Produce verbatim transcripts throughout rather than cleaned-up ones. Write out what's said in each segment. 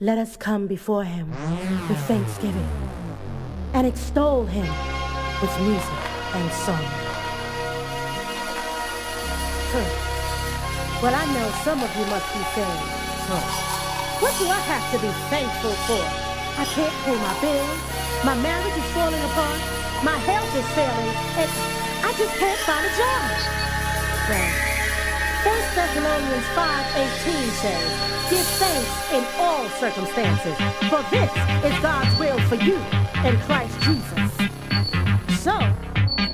let us come before him with thanksgiving and extol him with music and song. Huh. Well, I know some of you must be saying, huh, what do I have to be thankful for? I can't pay my bills, my marriage is falling apart, my health is failing, and I just can't find a job. Well, First Thessalonians five eighteen says, give thanks in all circumstances, for this is God's will for you in Christ Jesus. So,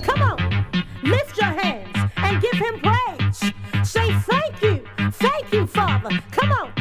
come on, lift your hands and give him praise. Say thank you, thank you, Father. Come on.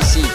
c'est ici.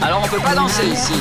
Alors on peut pas danser ici.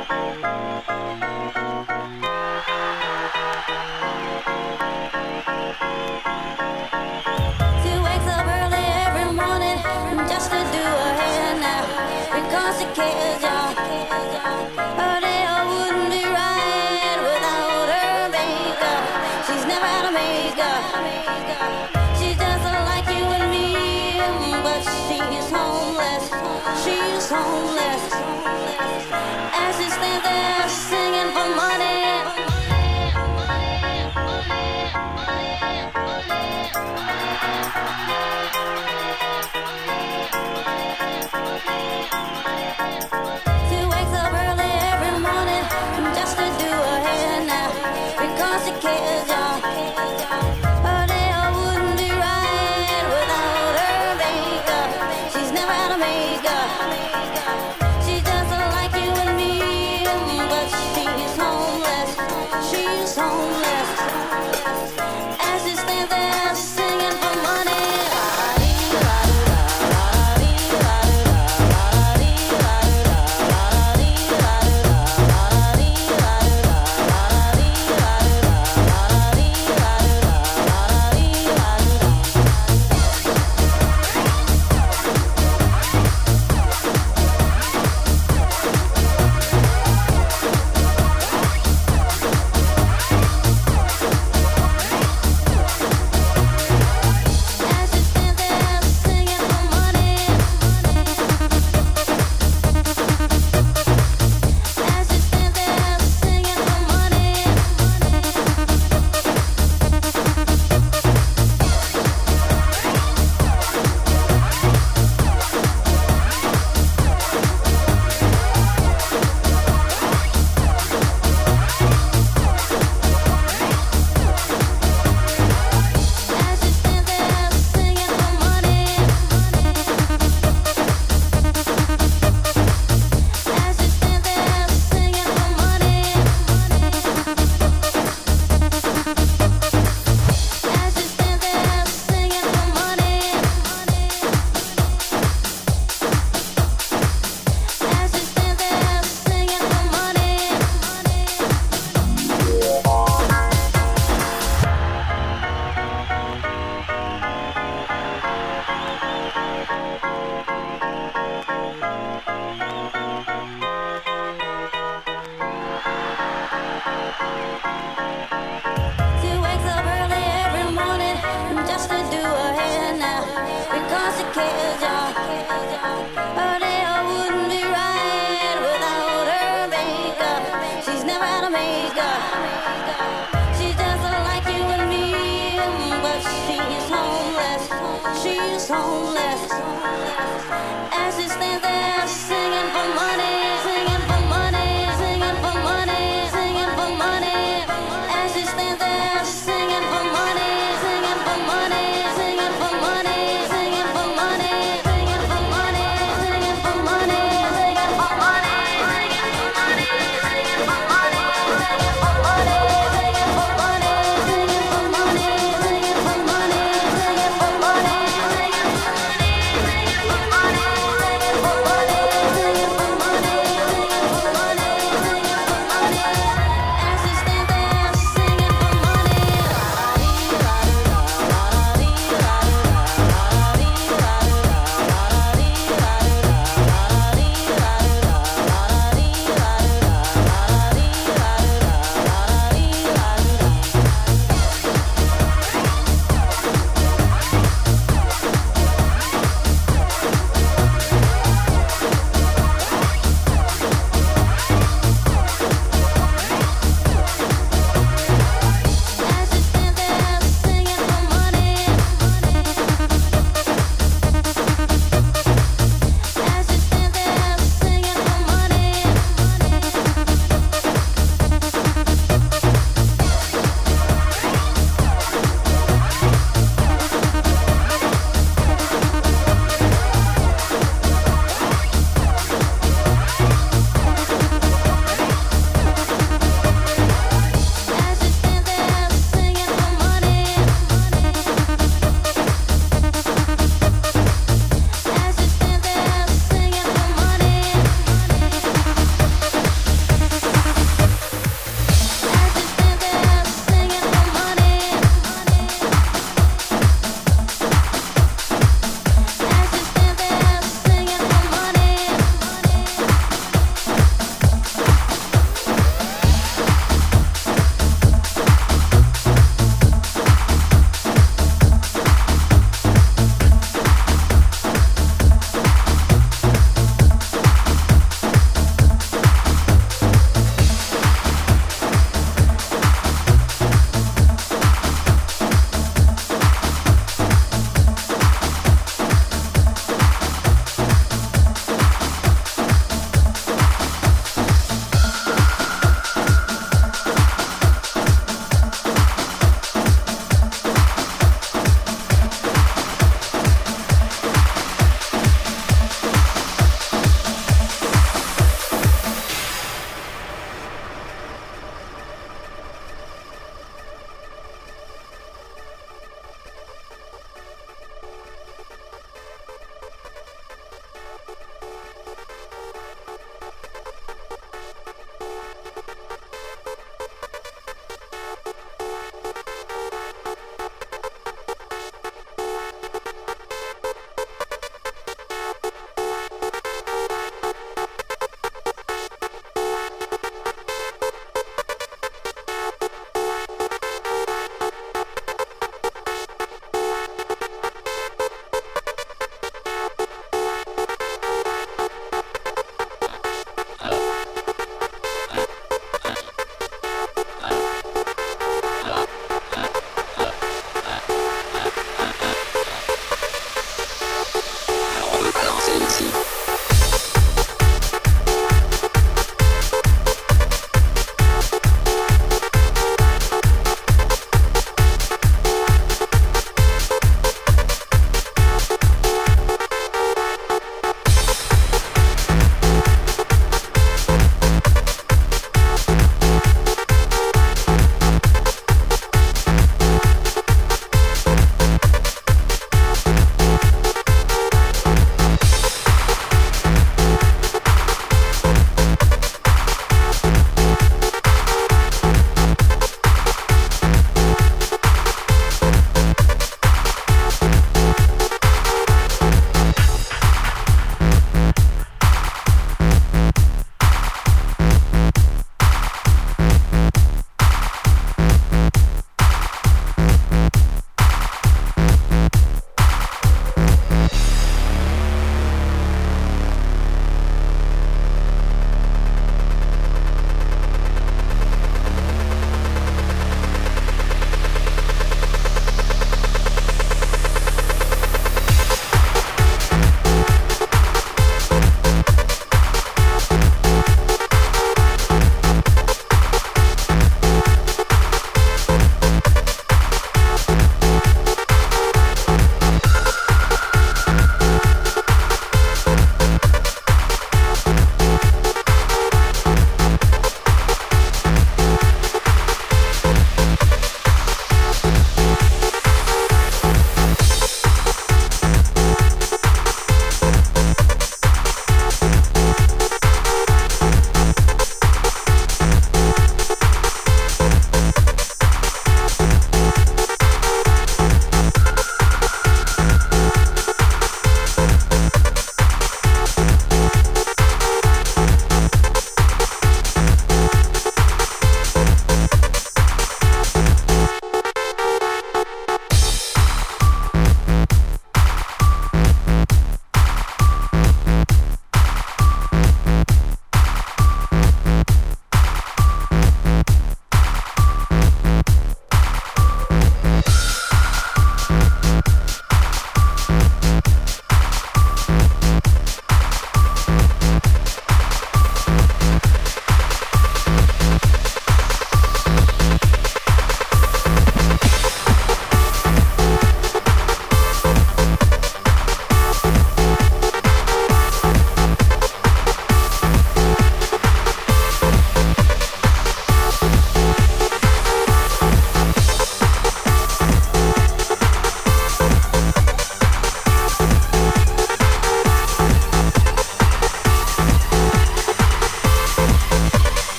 Money.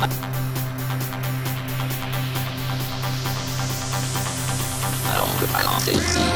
I don't, I can't do it.